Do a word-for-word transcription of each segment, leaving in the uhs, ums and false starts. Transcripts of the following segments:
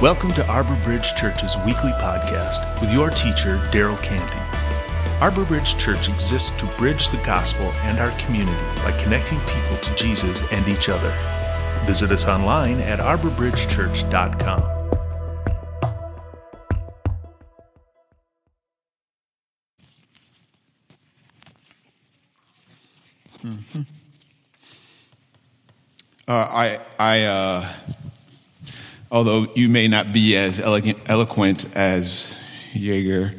Welcome to Arbor Bridge Church's weekly podcast with your teacher, Daryl Canty. Arbor Bridge Church exists to bridge the gospel and our community by connecting people to Jesus and each other. Visit us online at arbor bridge church dot com. Mm-hmm. Uh, I... I uh... Although you may not be as eloquent as Jaeger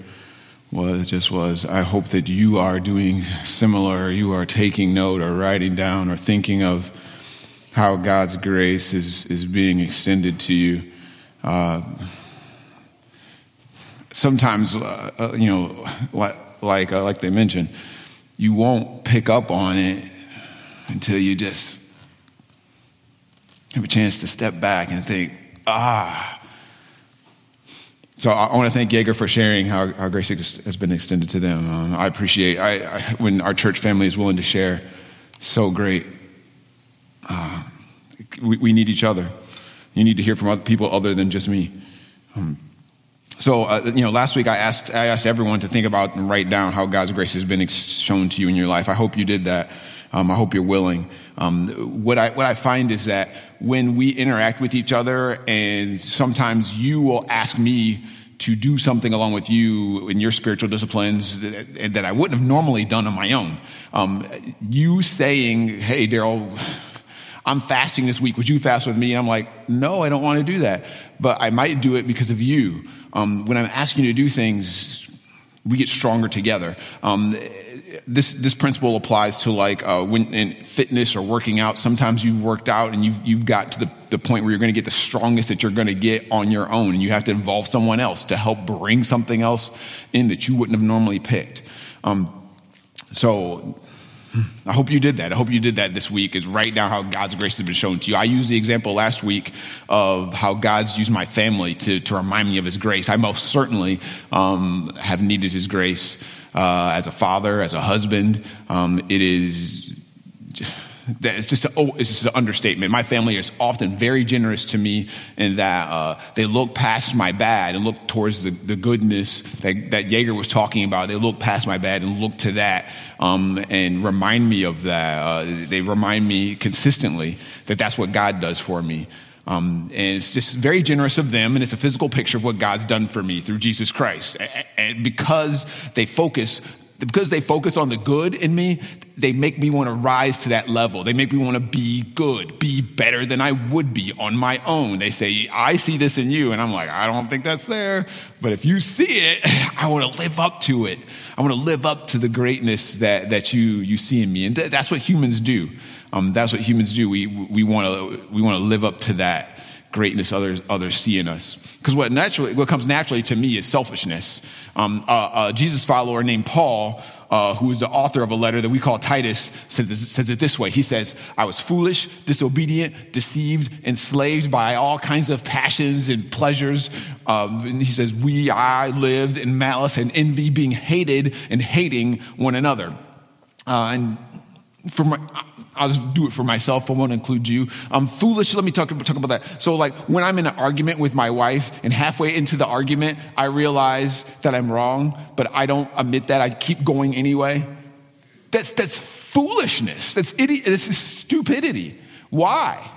was, just was, I hope that you are doing similar, you are taking note or writing down or thinking of how God's grace is, is being extended to you. Uh, sometimes, uh, you know, like, like they mentioned, you won't pick up on it until you just have a chance to step back and think, Ah. So I want to thank Jaeger for sharing how, how grace has been extended to them. Um, I appreciate I, I, when our church family is willing to share. So great. Uh, we, we need each other. You need to hear from other people other than just me. Um, so uh, you know, last week I asked I asked everyone to think about and write down how God's grace has been ex- shown to you in your life. I hope you did that. Um, I hope you're willing. Um, what I what I find is that when we interact with each other, and sometimes you will ask me to do something along with you in your spiritual disciplines that, that I wouldn't have normally done on my own. Um, you saying, "Hey, Daryl, I'm fasting this week. Would you fast with me?" And I'm like, "No, I don't want to do that, but I might do it because of you." Um, when I'm asking you to do things, we get stronger together. Um, This this principle applies to like uh, when in fitness or working out. Sometimes you've worked out and you've you've got to the, the point where you're going to get the strongest that you're going to get on your own, and you have to involve someone else to help bring something else in that you wouldn't have normally picked. Um, so I hope you did that. I hope you did that this week. Is write down how God's grace has been shown to you. I used the example last week of how God's used my family to to remind me of His grace. I most certainly um, have needed His grace. Uh, as a father, as a husband, um, it is just, it's just a, oh, it's just an understatement. My family is often very generous to me in that uh, they look past my bad and look towards the, the goodness that, that Jaeger was talking about. They look past my bad and look to that um, and remind me of that. Uh, they remind me consistently that that's what God does for me. Um, and it's just very generous of them, and it's a physical picture of what God's done for me through Jesus Christ. And because they focus, because they focus on the good in me, they make me want to rise to that level. They make me want to be good, be better than I would be on my own. They say, "I see this in you," and I'm like, "I don't think that's there." But if you see it, I want to live up to it. I want to live up to the greatness that that you you see in me, and th- that's what humans do. Um, that's what humans do. We we want to we want to live up to that greatness others others see in us. Because what naturally what comes naturally to me is selfishness. Um, a, a Jesus follower named Paul, uh, who is the author of a letter that we call Titus, says, says it this way. He says, "I was foolish, disobedient, deceived, enslaved by all kinds of passions and pleasures." Um, and he says, "We I lived in malice and envy, being hated and hating one another." Uh, and for my I'll just do it for myself. I won't include you. I'm foolish. Let me talk, talk about that. So like when I'm in an argument with my wife and halfway into the argument, I realize that I'm wrong, but I don't admit that. I keep going anyway. That's, that's foolishness. That's idiot. This is stupidity. Why?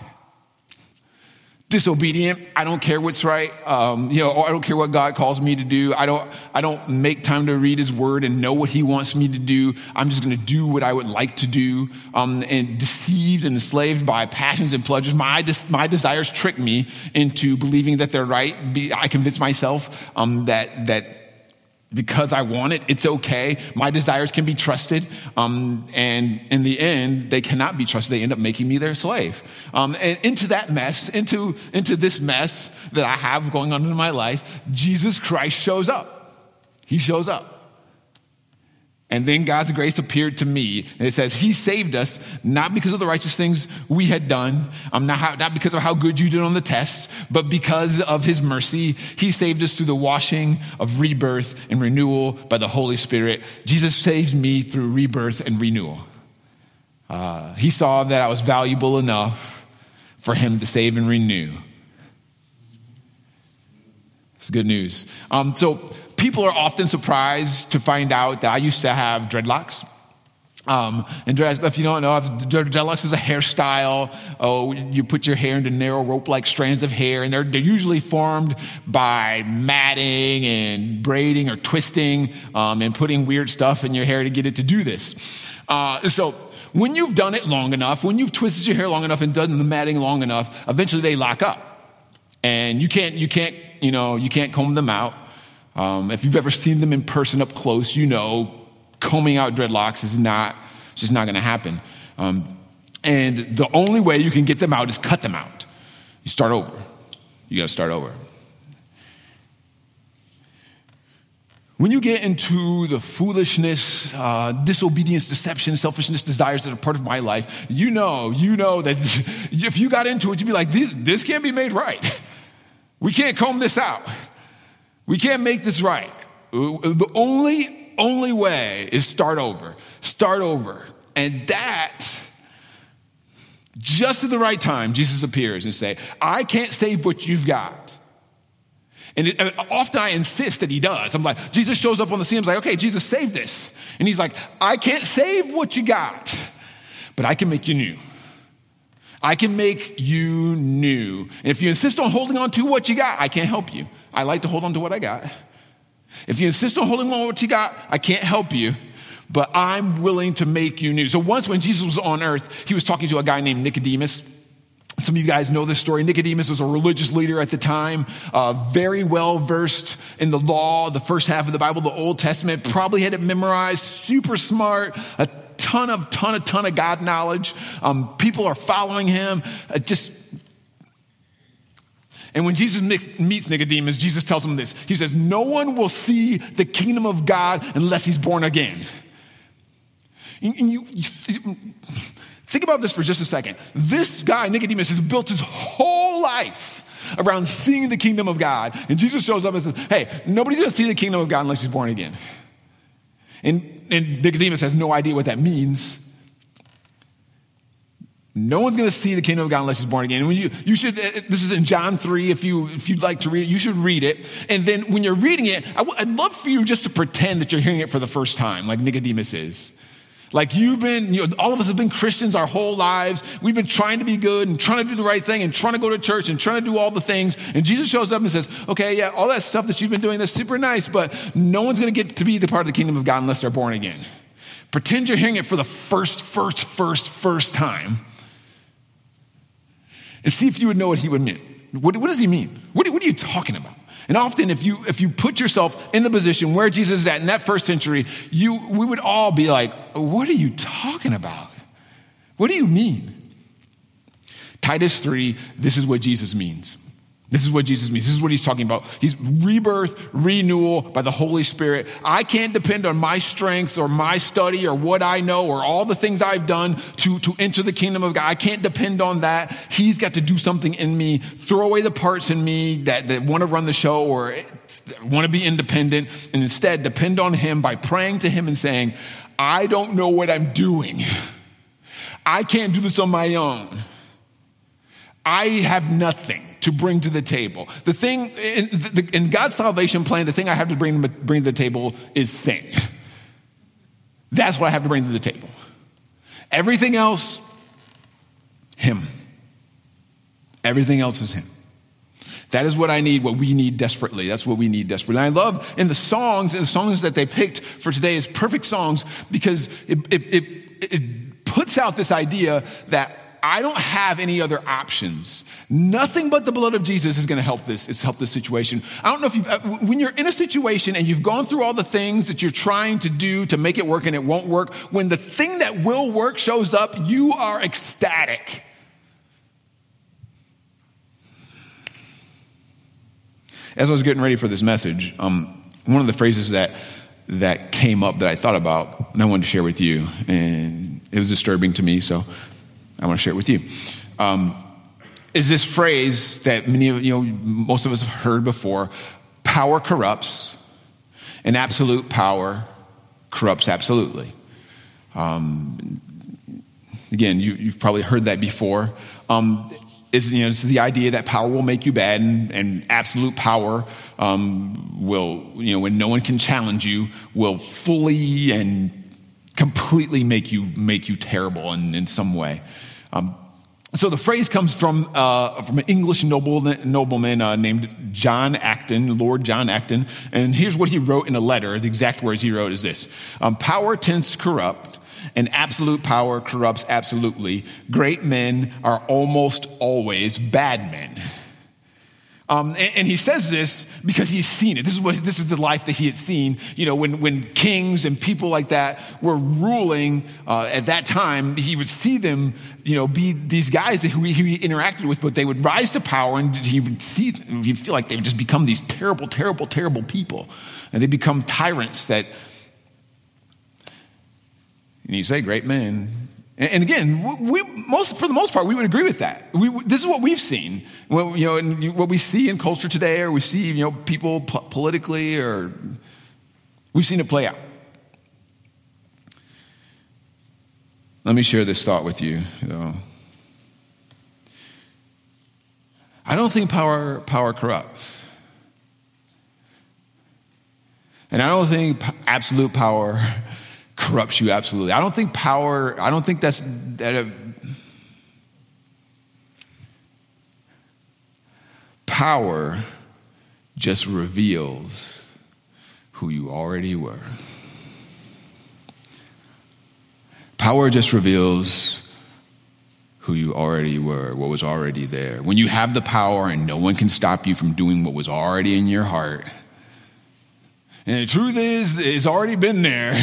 Disobedient. I don't care what's right. Um, you know, I don't care what God calls me to do. I don't, I don't make time to read His word and know what He wants me to do. I'm just going to do what I would like to do. Um, and deceived and enslaved by passions and pleasures. My, des- my desires trick me into believing that they're right. Be- I convince myself, um, that, that because I want it, it's okay. My desires can be trusted. Um, and in the end, they cannot be trusted. They end up making me their slave. Um, and into that mess, into, into this mess that I have going on in my life, Jesus Christ shows up. He shows up. And then God's grace appeared to me. And it says, He saved us, not because of the righteous things we had done, um, not, how, not because of how good you did on the test, but because of His mercy. He saved us through the washing of rebirth and renewal by the Holy Spirit. Jesus saved me through rebirth and renewal. Uh, he saw that I was valuable enough for Him to save and renew. It's good news. Um, so people are often surprised to find out that I used to have dreadlocks. Um, and if you don't know, dreadlocks is a hairstyle. Oh, you put your hair into narrow rope-like strands of hair, and they're, they're usually formed by matting and braiding or twisting um, and putting weird stuff in your hair to get it to do this. Uh, so when you've done it long enough, when you've twisted your hair long enough and done the matting long enough, eventually they lock up, and you can't, you can't, you know, you can't comb them out. Um, if you've ever seen them in person up close, you know. Combing out dreadlocks is not, it's just not going to happen. Um, and the only way you can get them out is cut them out. You start over. You got to start over. When you get into the foolishness, uh, disobedience, deception, selfishness, desires that are part of my life, you know, you know that if you got into it, you'd be like, this, this can't be made right. We can't comb this out. We can't make this right. The only Only way is start over, start over. And that, just at the right time, Jesus appears and says, I can't save what you've got. And, it, and often I insist that he does. I'm like, Jesus shows up on the scene. I'm like, okay, Jesus, save this. And he's like, I can't save what you got, but I can make you new. I can make you new. And if you insist on holding on to what you got, I can't help you. I like to hold on to what I got. If you insist on holding on to what you got, I can't help you, but I'm willing to make you new. So once when Jesus was on earth, he was talking to a guy named Nicodemus. Some of you guys know this story. Nicodemus was a religious leader at the time, uh, very well versed in the law, the first half of the Bible, the Old Testament, probably had it memorized, super smart, a ton of, ton of, ton of God knowledge. Um, people are following him, uh, just And when Jesus meets Nicodemus, Jesus tells him this. He says, no one will see the kingdom of God unless he's born again. And you, you think about this for just a second. This guy, Nicodemus, has built his whole life around seeing the kingdom of God. And Jesus shows up and says, hey, nobody's going to see the kingdom of God unless he's born again. And, and Nicodemus has no idea what that means. No one's going to see the kingdom of God unless he's born again. When you, you should, this is in John three. If you, if you'd like to read it, you should read it. And then when you're reading it, I w- I'd love for you just to pretend that you're hearing it for the first time, like Nicodemus is. Like you've been, you know, all of us have been Christians our whole lives. We've been trying to be good and trying to do the right thing and trying to go to church and trying to do all the things. And Jesus shows up and says, okay, yeah, all that stuff that you've been doing, that's super nice, but no one's going to get to be the part of the kingdom of God unless they're born again. Pretend you're hearing it for the first, first, first, first time. And see if you would know what he would mean. What, what does he mean? What, what are you talking about? And often if you if you put yourself in the position where Jesus is at in that first century, you we would all be like, what are you talking about? What do you mean? Titus three, this is what Jesus means. This is what Jesus means. This is what he's talking about. He's rebirth, renewal by the Holy Spirit. I can't depend on my strength or my study or what I know or all the things I've done to, to enter the kingdom of God. I can't depend on that. He's got to do something in me, throw away the parts in me that, that want to run the show or want to be independent, and instead depend on him by praying to him and saying, I don't know what I'm doing. I can't do this on my own. I have nothing to bring to the table. The thing, in, the, in God's salvation plan, the thing I have to bring, bring to the table is sin. That's what I have to bring to the table. Everything else, him. Everything else is him. That is what I need, what we need desperately. That's what we need desperately. And I love in the songs, and the songs that they picked for today is perfect songs because it, it, it, it puts out this idea that I don't have any other options. Nothing but the blood of Jesus is going to help this. It's helped this situation. I don't know if you've, when you're in a situation and you've gone through all the things that you're trying to do to make it work and it won't work, when the thing that will work shows up, you are ecstatic. As I was getting ready for this message, um, one of the phrases that that came up that I thought about and I wanted to share with you, and it was disturbing to me, so I want to share it with you. Um, is this phrase that many of you know, most of us have heard before? Power corrupts, and absolute power corrupts absolutely. Um, again, you, you've probably heard that before. Um, is, you know, it's the idea that power will make you bad, and, and absolute power um, will, you know, when no one can challenge you, will fully and completely make you make you terrible in, in some way. Um, so the phrase comes from uh, from an English noble, nobleman uh, named John Acton, Lord John Acton, and here's what he wrote in a letter. The exact words he wrote is this: um, "Power tends to corrupt, and absolute power corrupts absolutely. Great men are almost always bad men." Um, and, and he says this because he's seen it. This is what this is the life that he had seen. You know, when when kings and people like that were ruling uh, at that time, he would see them, you know, be these guys that who he, he interacted with, but they would rise to power, and he would see, he'd feel like they would just become these terrible, terrible, terrible people, and they become tyrants that. And you say, great men. And again, we most for the most part, we would agree with that. We, this is what we've seen. Well, you know, and what we see in culture today, or we see, you know, people politically, or we've seen it play out. Let me share this thought with you, though. I don't think power power corrupts, and I don't think absolute power corrupts you absolutely. I don't think power, I don't think that's, that. Uh, power just reveals who you already were. Power just reveals who you already were, what was already there. When you have the power and no one can stop you from doing what was already in your heart, and the truth is, it's already been there.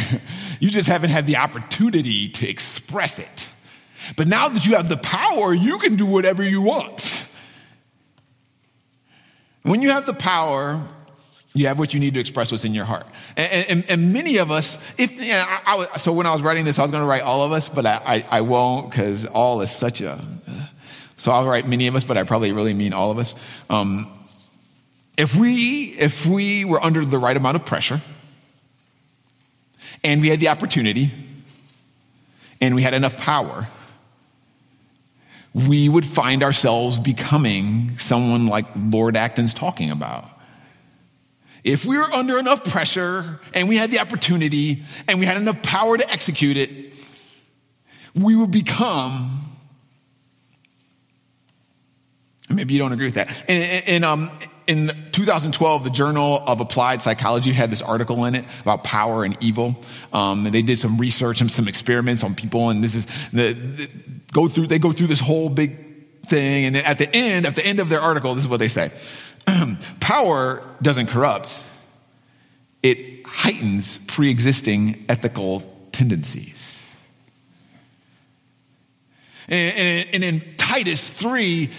You just haven't had the opportunity to express it. But now that you have the power, you can do whatever you want. When you have the power, you have what you need to express what's in your heart. And, and, and many of us, if you know, I, I was, so when I was writing this, I was going to write all of us, but I, I, I won't, because all is such a. So I'll write many of us, but I probably really mean all of us. Um, If we if we were under the right amount of pressure, and we had the opportunity, and we had enough power, we would find ourselves becoming someone like Lord Acton's talking about. If we were under enough pressure, and we had the opportunity, and we had enough power to execute it, we would become. Maybe you don't agree with that. And, and um. In two thousand twelve, the Journal of Applied Psychology had this article in it about power and evil. Um, and they did some research and some experiments on people, and this is the, the go through. They go through this whole big thing, and then at the end, at the end of their article, this is what they say: power doesn't corrupt; it heightens pre-existing ethical tendencies. And, and, and in Titus three.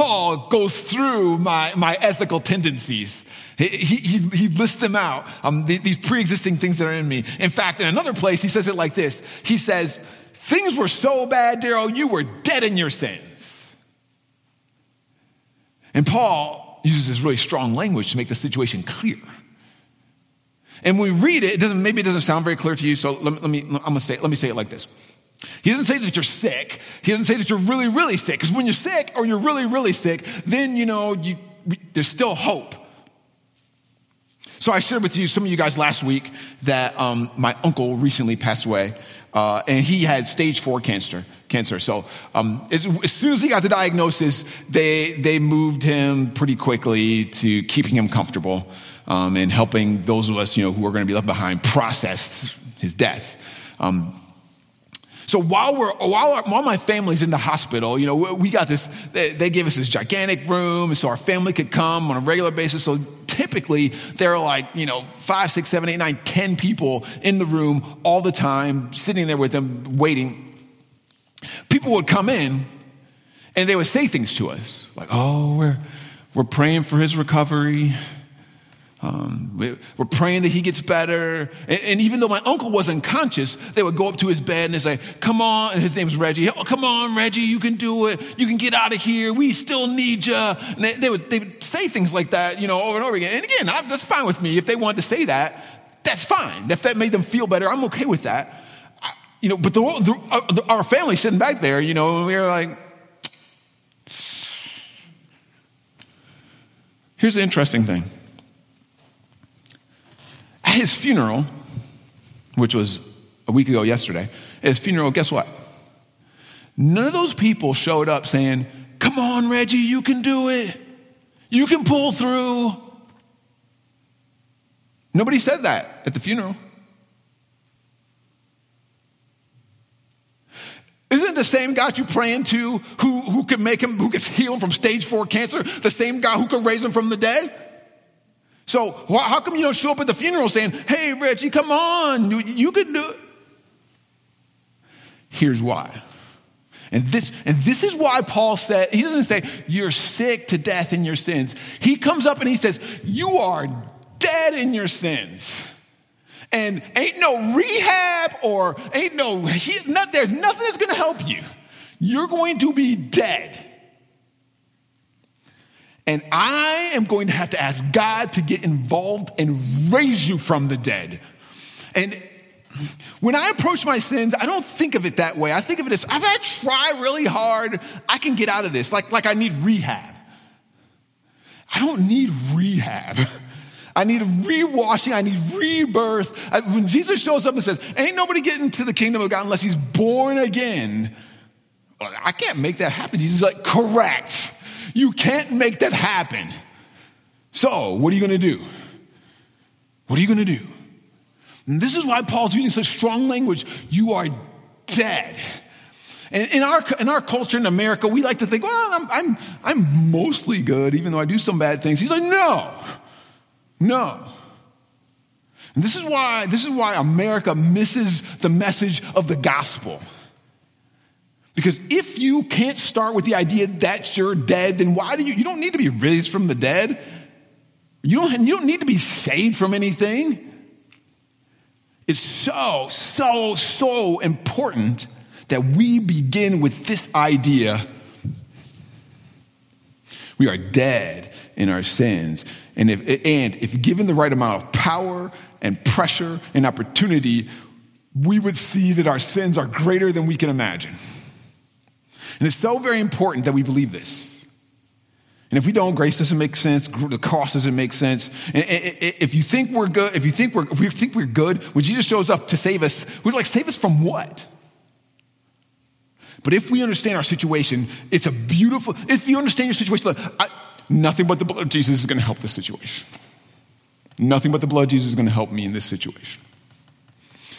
Paul goes through my, my ethical tendencies. He, he, he lists them out, um, the, these pre-existing things that are in me. In fact, in another place, he says it like this. He says, things were so bad, Daryl, you were dead in your sins. And Paul uses this really strong language to make the situation clear. And when we read it, it doesn't, maybe it doesn't sound very clear to you, so let me, let me, I'm gonna say it, let me say it like this. He doesn't say that you're sick. He doesn't say that you're really, really sick. Because when you're sick or you're really, really sick, then, you know, you, there's still hope. So I shared with you, some of you guys last week, that um, my uncle recently passed away. Uh, and he had stage four cancer. Cancer. So um, as, as soon as he got the diagnosis, they they moved him pretty quickly to keeping him comfortable um, and helping those of us, you know, who are going to be left behind process his death. Um So while we're while, while my family's in the hospital, you know, we got this. They, they gave us this gigantic room, so our family could come on a regular basis. So typically there are like, you know, five, six, seven, eight, nine, ten people in the room all the time, sitting there with them, waiting. People would come in, and they would say things to us like, "Oh, we're we're praying for his recovery. Um, we're praying that he gets better." And, and even though my uncle wasn't conscious, they would go up to his bed and they'd say, "Come on," and his name's Reggie. "Oh, come on, Reggie, you can do it. You can get out of here. We still need you." And they, they would they would say things like that, you know, over and over again. And again, I, that's fine with me. If they wanted to say that, that's fine. If that made them feel better, I'm okay with that. I, you know, but the, the, our family sitting back there, you know, and we were like, Here's the interesting thing. At his funeral, which was a week ago yesterday, at his funeral, guess what? None of those people showed up saying, come on, Reggie, you can do it. You can pull through. Nobody said that at the funeral. Isn't the same God you praying to who, who can make him, who gets healed from stage four cancer, the same God who can raise him from the dead? So wh- how come you don't show up at the funeral saying, hey, Reggie, come on, you, you can do it? Here's why. And this, and this is why Paul said, he doesn't say, you're sick to death in your sins. He comes up and he says, you are dead in your sins. And ain't no rehab or ain't no, he, not, there's nothing that's going to help you. You're going to be dead. And I am going to have to ask God to get involved and raise you from the dead. And when I approach my sins, I don't think of it that way. I think of it as, if I try really hard, I can get out of this. Like, like I need rehab. I don't need rehab. I need re-washing. I need rebirth. I, when Jesus shows up and says, ain't nobody getting to the kingdom of God unless he's born again. I can't make that happen. Jesus is like, correct. You can't make that happen. So what are you going to do? What are you going to do? And this is why Paul's using such strong language. You are dead. And in our in our culture in America, we like to think, well, I'm I'm, I'm mostly good, even though I do some bad things. He's like, no. No. And this is why, this is why America misses the message of the gospel. Because if you can't start with the idea that you're dead, then why do you, you don't need to be raised from the dead. You don't, you don't need to be saved from anything. It's so, so, so important that we begin with this idea. We are dead in our sins. And if, and if given the right amount of power and pressure and opportunity, we would see that our sins are greater than we can imagine. And it's so very important that we believe this. And if we don't, grace doesn't make sense. The cross doesn't make sense. And if you think we're good, if you think we're, if we think we're good, when Jesus shows up to save us, we're like, save us from what? But if we understand our situation, it's a beautiful. If you understand your situation, look, I, nothing but the blood of Jesus is going to help this situation. Nothing but the blood of Jesus is going to help me in this situation.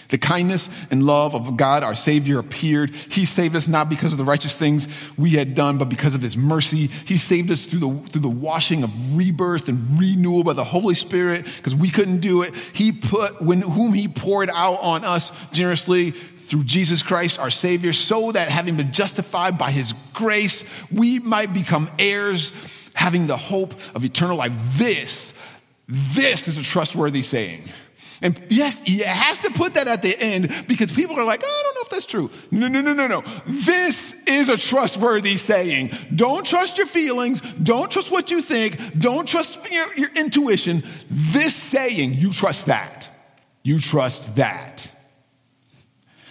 The kindness and love of God, our Savior, appeared. He saved us not because of the righteous things we had done, but because of his mercy. He saved us through the, through the washing of rebirth and renewal by the Holy Spirit because we couldn't do it. He put, when, whom he poured out on us generously through Jesus Christ, our Savior, so that having been justified by his grace, we might become heirs, having the hope of eternal life. This, this is a trustworthy saying. And yes, he has to put that at the end because people are like, oh, I don't know if that's true. No, no, no, no, no. This is a trustworthy saying. Don't trust your feelings. Don't trust what you think. Don't trust your, your intuition. This saying, you trust that. You trust that.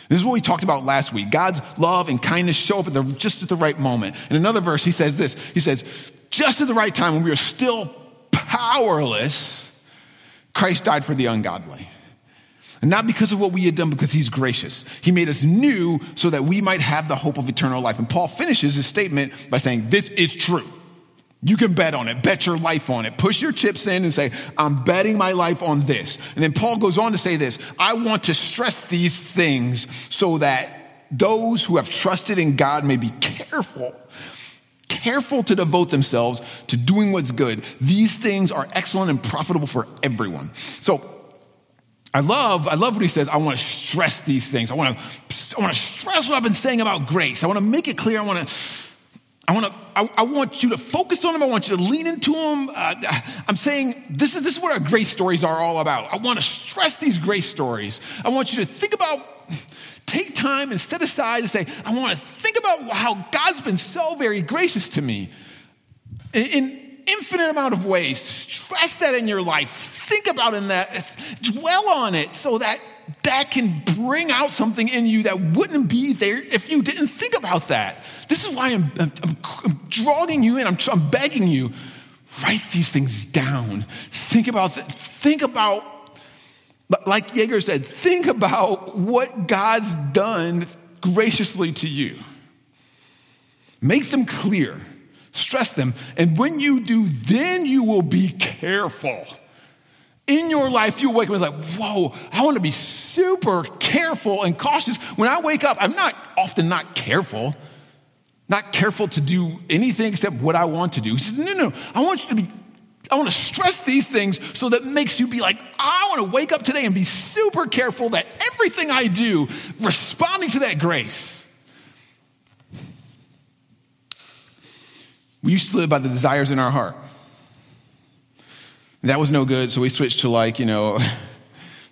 This is what we talked about last week. God's love and kindness show up at the, just at the right moment. In another verse, he says this. He says, just at the right time when we are still powerless, Christ died for the ungodly. And not because of what we had done, because he's gracious. He made us new so that we might have the hope of eternal life. And Paul finishes his statement by saying, this is true. You can bet on it. Bet your life on it. Push your chips in and say, I'm betting my life on this. And then Paul goes on to say this, I want to stress these things so that those who have trusted in God may be careful Careful to devote themselves to doing what's good. These things are excellent and profitable for everyone. So I love, I love what he says. I want to stress these things. I want to, I want to stress what I've been saying about grace. I want to make it clear. I want to, I want to, I, I want you to focus on them. I want you to lean into them. Uh, I'm saying this is, this is what our grace stories are all about. I want to stress these grace stories. I want you to think about, take time and set aside and say, I want to think about how God's been so very gracious to me in an infinite amount of ways. Stress that in your life. Think about in that. Dwell on it so that that can bring out something in you that wouldn't be there if you didn't think about that. This is why I'm, I'm, I'm drawing you in. I'm, I'm begging you. Write these things down. Think about, th- think about, like Jaeger said, think about what God's done graciously to you. Make them clear. Stress them. And when you do, then you will be careful. In your life, you'll wake up and be like, whoa, I want to be super careful and cautious. When I wake up, I'm not often not careful. Not careful to do anything except what I want to do. He says, no, no, I want you to be, I want to stress these things so that makes you be like, I want to wake up today and be super careful that everything I do, responding to that grace. We used to live by the desires in our heart. That was no good, so we switched to like, you know,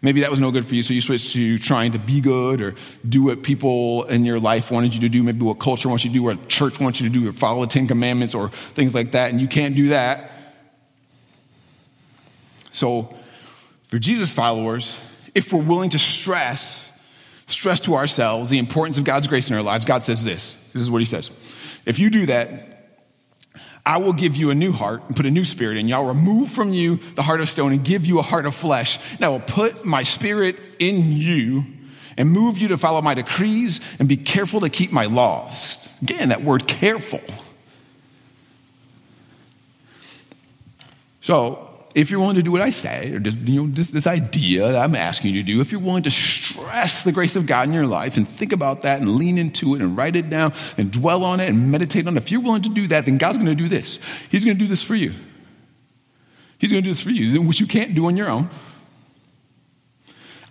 maybe that was no good for you, so you switched to trying to be good or do what people in your life wanted you to do, maybe what culture wants you to do, or what church wants you to do, or follow the Ten Commandments or things like that, and you can't do that. So for Jesus followers, if we're willing to stress, stress to ourselves the importance of God's grace in our lives, God says this. This is what he says. If you do that, I will give you a new heart and put a new spirit in you. I'll remove from you the heart of stone and give you a heart of flesh. And I will put my spirit in you and move you to follow my decrees and be careful to keep my laws. Again, that word careful. So if you're willing to do what I say, or just, you know, this, this idea that I'm asking you to do, if you're willing to stress the grace of God in your life and think about that and lean into it and write it down and dwell on it and meditate on it, if you're willing to do that, then God's going to do this. He's going to do this for you. He's going to do this for you, which you can't do on your own.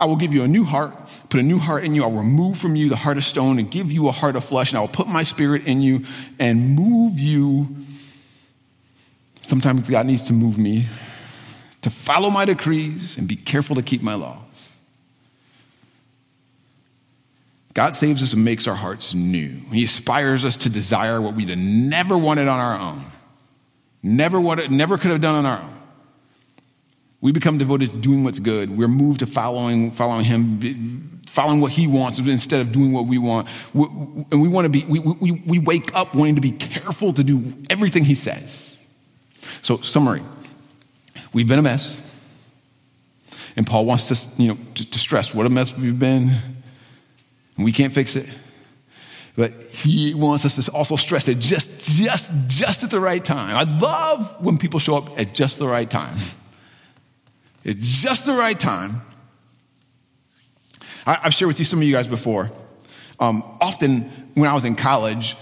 I will give you a new heart, put a new heart in you. I'll remove from you the heart of stone and give you a heart of flesh, and I will put my spirit in you and move you. Sometimes God needs to move me to follow my decrees and be careful to keep my laws. God saves us and makes our hearts new. He inspires us to desire what we'd have never wanted on our own. Never wanted, never could have done on our own. We become devoted to doing what's good. We're moved to following, following him, following what he wants instead of doing what we want. We, and we want to be, we, we, we wake up wanting to be careful to do everything he says. So, summary. We've been a mess, and Paul wants us, you know, to, to stress what a mess we've been, and we can't fix it. But he wants us to also stress it just, just, just at the right time. I love when people show up at just the right time. At just the right time. I, I've shared with you, some of you guys before. Um, often when I was in college,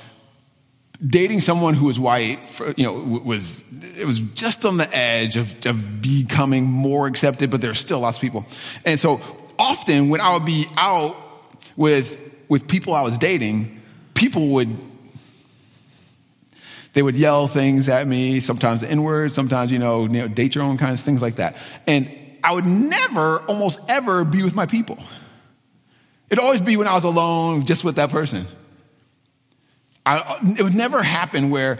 dating someone who was white, you know, was it was just on the edge of, of becoming more accepted, but there are still lots of people. And so often when I would be out with with people I was dating, people would, they would yell things at me, sometimes the N-word, sometimes, you know, you know, date your own kinds, things like that. And I would never, almost ever be with my people. It'd always be when I was alone, just with that person. I, it would never happen where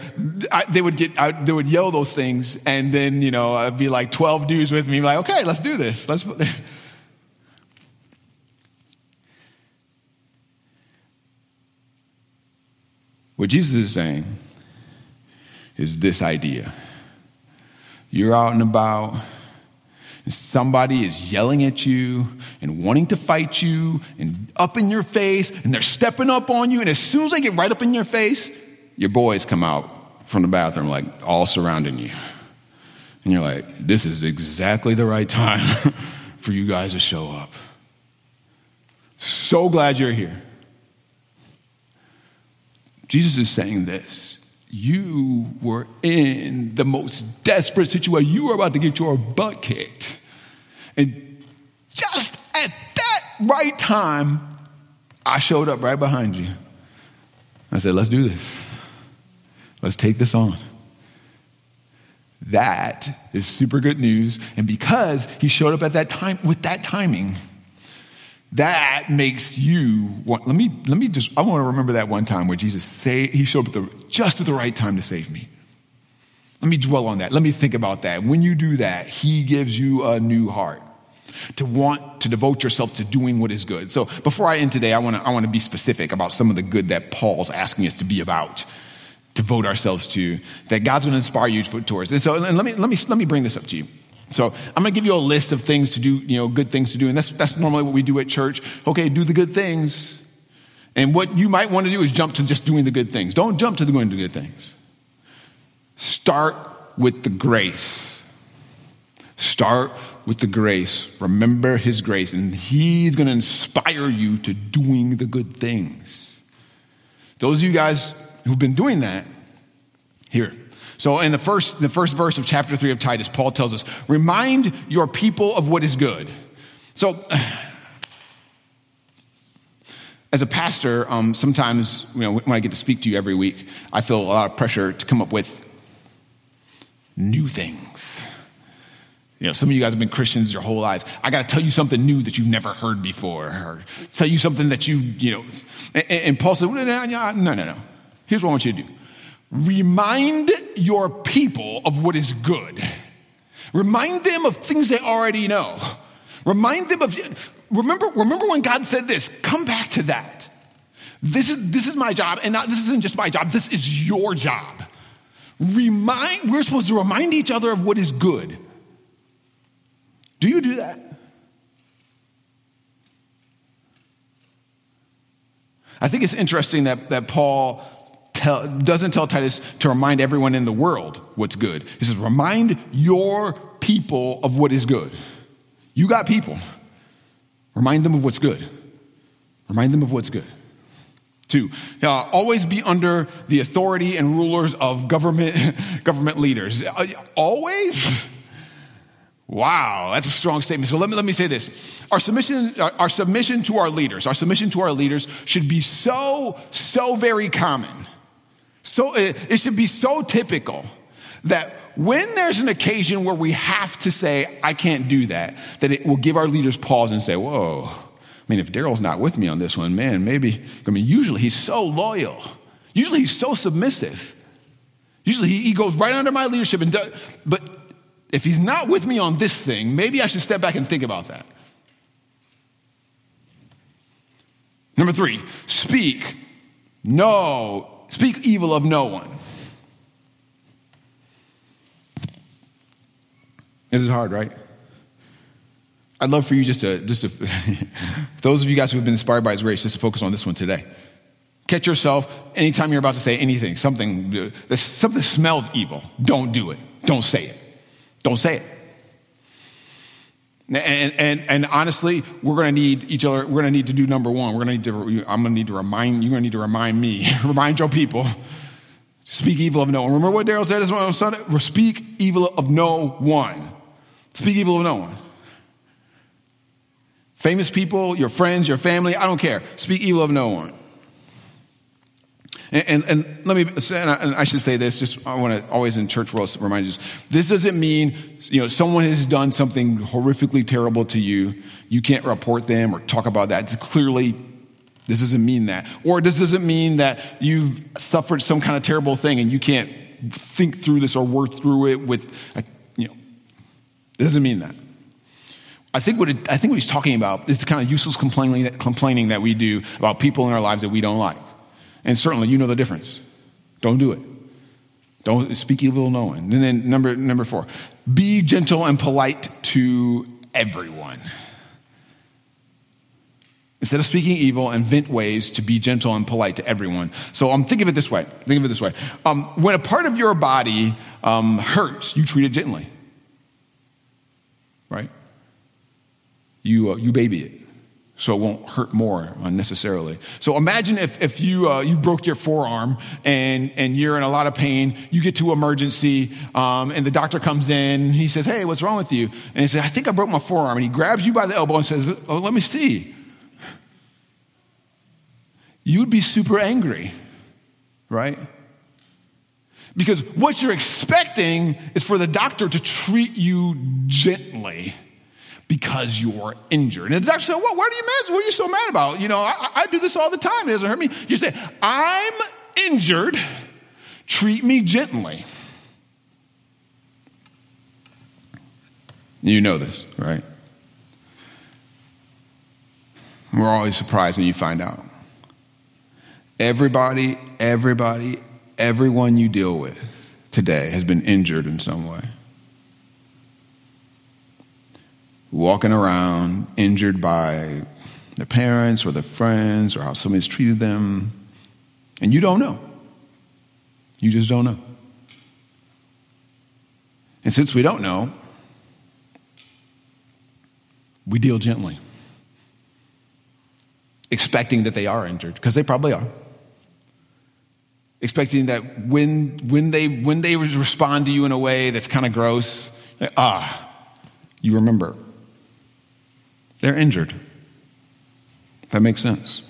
I, they would get, I, they would yell those things, and then, you know, I'd be like twelve dudes with me, like, okay, let's do this. Let's. What Jesus is saying is this idea: you're out and about, and somebody is yelling at you and wanting to fight you and up in your face, and they're stepping up on you. And as soon as they get right up in your face, your boys come out from the bathroom, like all surrounding you. And you're like, this is exactly the right time for you guys to show up. So glad you're here. Jesus is saying this. You were in the most desperate situation. You were about to get your butt kicked. And just at that right time, I showed up right behind you. I said, let's do this. Let's take this on. That is super good news. And because he showed up at that time with that timing, that makes you want, let me, let me just, I want to remember that one time where Jesus say he showed up at the, just at the right time to save me. Let me dwell on that. Let me think about that. When you do that, he gives you a new heart to want to devote yourself to doing what is good. So before I end today, I want to I want to be specific about some of the good that Paul's asking us to be about. devote ourselves to, that God's going to inspire you towards. And so, and let me let me let me bring this up to you. So I'm going to give you a list of things to do, you know, good things to do. And that's that's normally what we do at church. Okay, do the good things. And what you might want to do is jump to just doing the good things. Don't jump to doing the good things. Start with the grace. Start with the grace. Remember his grace. And he's going to inspire you to doing the good things. Those of you guys who've been doing that, here. So in the first, the first verse of chapter three of Titus, Paul tells us, remind your people of what is good. So as a pastor, um, sometimes, you know, when I get to speak to you every week, I feel a lot of pressure to come up with new things. You know, some of you guys have been Christians your whole lives. I got to tell you something new that you've never heard before, or tell you something that you, you know. And, and Paul said, no, no, no, no. Here's what I want you to do. Remind your people of what is good. Remind them of things they already know. Remind them of, remember, remember when God said this, come back to that. This is, this is my job, and not, this isn't just my job, this is your job. Remind, we're supposed to remind each other of what is good. Do you do that? I think it's interesting that, that Paul tell, doesn't tell Titus to remind everyone in the world what's good. He says, remind your people of what is good. You got people. Remind them of what's good. Remind them of what's good. Two, uh, always be under the authority and rulers of government government leaders. Uh, always? Wow, that's a strong statement. So let me let me say this. Our submission, our submission to our leaders, our submission to our leaders should be so, so very common. So it, it should be so typical that when there's an occasion where we have to say, I can't do that, that it will give our leaders pause and say, whoa. I mean, if Daryl's not with me on this one, man, maybe, I mean, usually he's so loyal. Usually he's so submissive. Usually he, he goes right under my leadership and does, but if he's not with me on this thing, maybe I should step back and think about that. Number three, speak no, speak evil of no one. This is hard, right? I'd love for you just to, just to those of you guys who have been inspired by his grace, just to focus on this one today. Catch yourself anytime you're about to say anything, something, something smells evil. Don't do it. Don't say it. Don't say it. And, and, and honestly, we're going to need each other. We're going to need to do number one. We're going to need to, I'm going to need to remind, you're going to need to remind me, remind your people, speak evil of no one. Remember what Daryl said this on Sunday? Speak evil of no one. Speak evil of no one. Famous people, your friends, your family, I don't care. Speak evil of no one. And, and, and let me, and I, and I should say this, just I want to always in church world remind you, this doesn't mean, you know, someone has done something horrifically terrible to you. You can't report them or talk about that. It's clearly, this doesn't mean that. Or this doesn't mean that you've suffered some kind of terrible thing and you can't think through this or work through it with, you know, it doesn't mean that. I think what it, I think what he's talking about is the kind of useless complaining that, complaining that we do about people in our lives that we don't like. And certainly, you know the difference. Don't do it. Don't speak evil of no one. And then number number four, be gentle and polite to everyone. Instead of speaking evil, invent ways to be gentle and polite to everyone. So um, think of it this way. Think of it this way. Um, when a part of your body um, hurts, you treat it gently. Right? You uh, you baby it, so it won't hurt more unnecessarily. So imagine if if you uh, you broke your forearm and and you're in a lot of pain. You get to emergency, um, and the doctor comes in. He says, "Hey, what's wrong with you?" And he says, "I think I broke my forearm." And he grabs you by the elbow and says, "Oh, let me see." You'd be super angry, right? Because what you're expecting is for the doctor to treat you gently, because you're injured. And the doctor said, well, what are you mad? What are you so mad about? You know, I, I do this all the time. It doesn't hurt me. You say, I'm injured. Treat me gently. You know this, right? We're always surprised when you find out. Everybody, everybody, everyone you deal with today has been injured in some way. Walking around injured by their parents or their friends or how somebody's treated them. And you don't know. You just don't know. And since we don't know, we deal gently, expecting that they are injured, because they probably are. Expecting that when when they when they respond to you in a way that's kind of gross, like, ah, you remember. They're injured. That makes sense,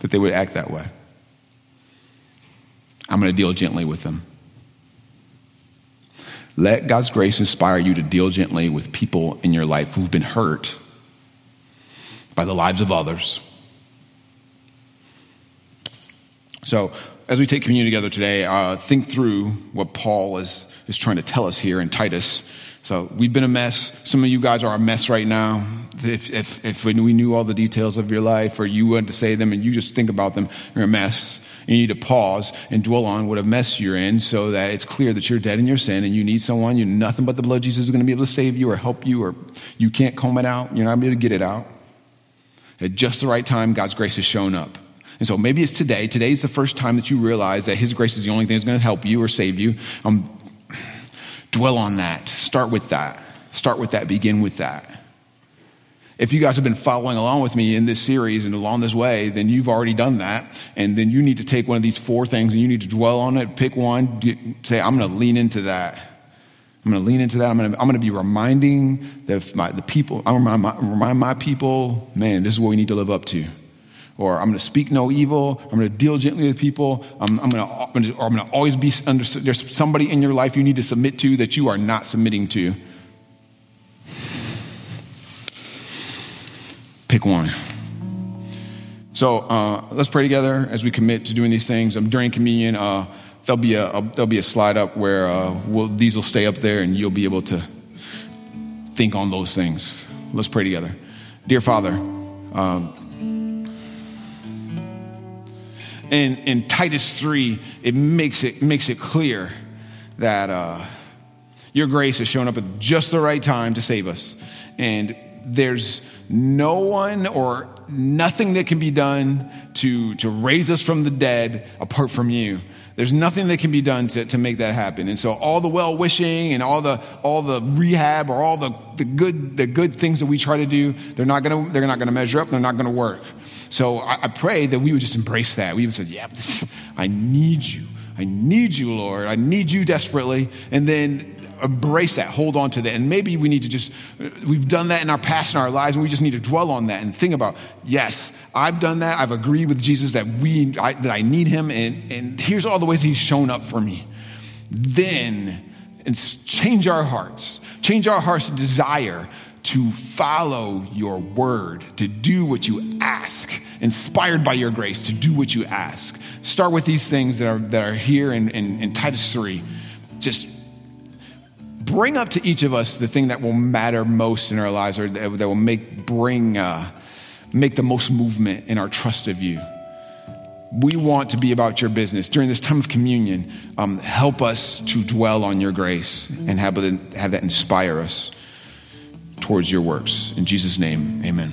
that they would act that way. I'm going to deal gently with them. Let God's grace inspire you to deal gently with people in your life who've been hurt by the lives of others. So as we take communion together today, uh, think through what Paul is, is trying to tell us here in Titus. So we've been a mess. Some of you guys are a mess right now. If, if, if we knew all the details of your life, or you wanted to say them and you just think about them, you're a mess. You need to pause and dwell on what a mess you're in, so that it's clear that you're dead in your sin and you need someone. You nothing but the blood of Jesus is going to be able to save you or help you, or you can't comb it out. You're not able to get it out. At just the right time, God's grace has shown up. And so maybe it's today. Today's the first time that you realize that his grace is the only thing that's going to help you or save you. Um, dwell on that. Start with that. Start with that. Begin with that. If you guys have been following along with me in this series and along this way, then you've already done that. And then you need to take one of these four things and you need to dwell on it. Pick one. Say, I'm going to lean into that. I'm going to lean into that. I'm going to, I'm going to be reminding the, my, the people. I'm going to remind, remind my people, man, this is what we need to live up to. Or I'm going to speak no evil. I'm going to deal gently with people. I'm, I'm going to, I'm going to, or I'm going to always be under. There's somebody in your life you need to submit to that you are not submitting to. Pick one. So uh, let's pray together as we commit to doing these things. Um, during communion, uh, there'll be a, a there'll be a slide up where uh, we'll, these will stay up there, and you'll be able to think on those things. Let's pray together. Dear Father, um, in in Titus three, it makes it makes it clear that uh, your grace has shown up at just the right time to save us, and there's no one or nothing that can be done to, to raise us from the dead apart from you. There's nothing that can be done to, to make that happen. And so all the well-wishing and all the all the rehab or all the, the good the good things that we try to do, they're not gonna they're not gonna measure up, they're not gonna work. So I, I pray that we would just embrace that. We would say, yeah, I need you. I need you, Lord. I need you desperately. And then embrace that, hold on to that. And maybe we need to just, we've done that in our past, in our lives, and we just need to dwell on that and think about, yes, I've done that. I've agreed with Jesus that we, I, that I need him. And, and here's all the ways he's shown up for me. Then it's change our hearts, change our hearts' desire to follow your word, to do what you ask, inspired by your grace, to do what you ask. Start with these things that are, that are here in, in, in Titus three. Just bring up to each of us the thing that will matter most in our lives, or that will make bring uh, make the most movement in our trust of you. We want to be about your business. During this time of communion, um, help us to dwell on your grace and have, have that inspire us towards your works. In Jesus' name, amen.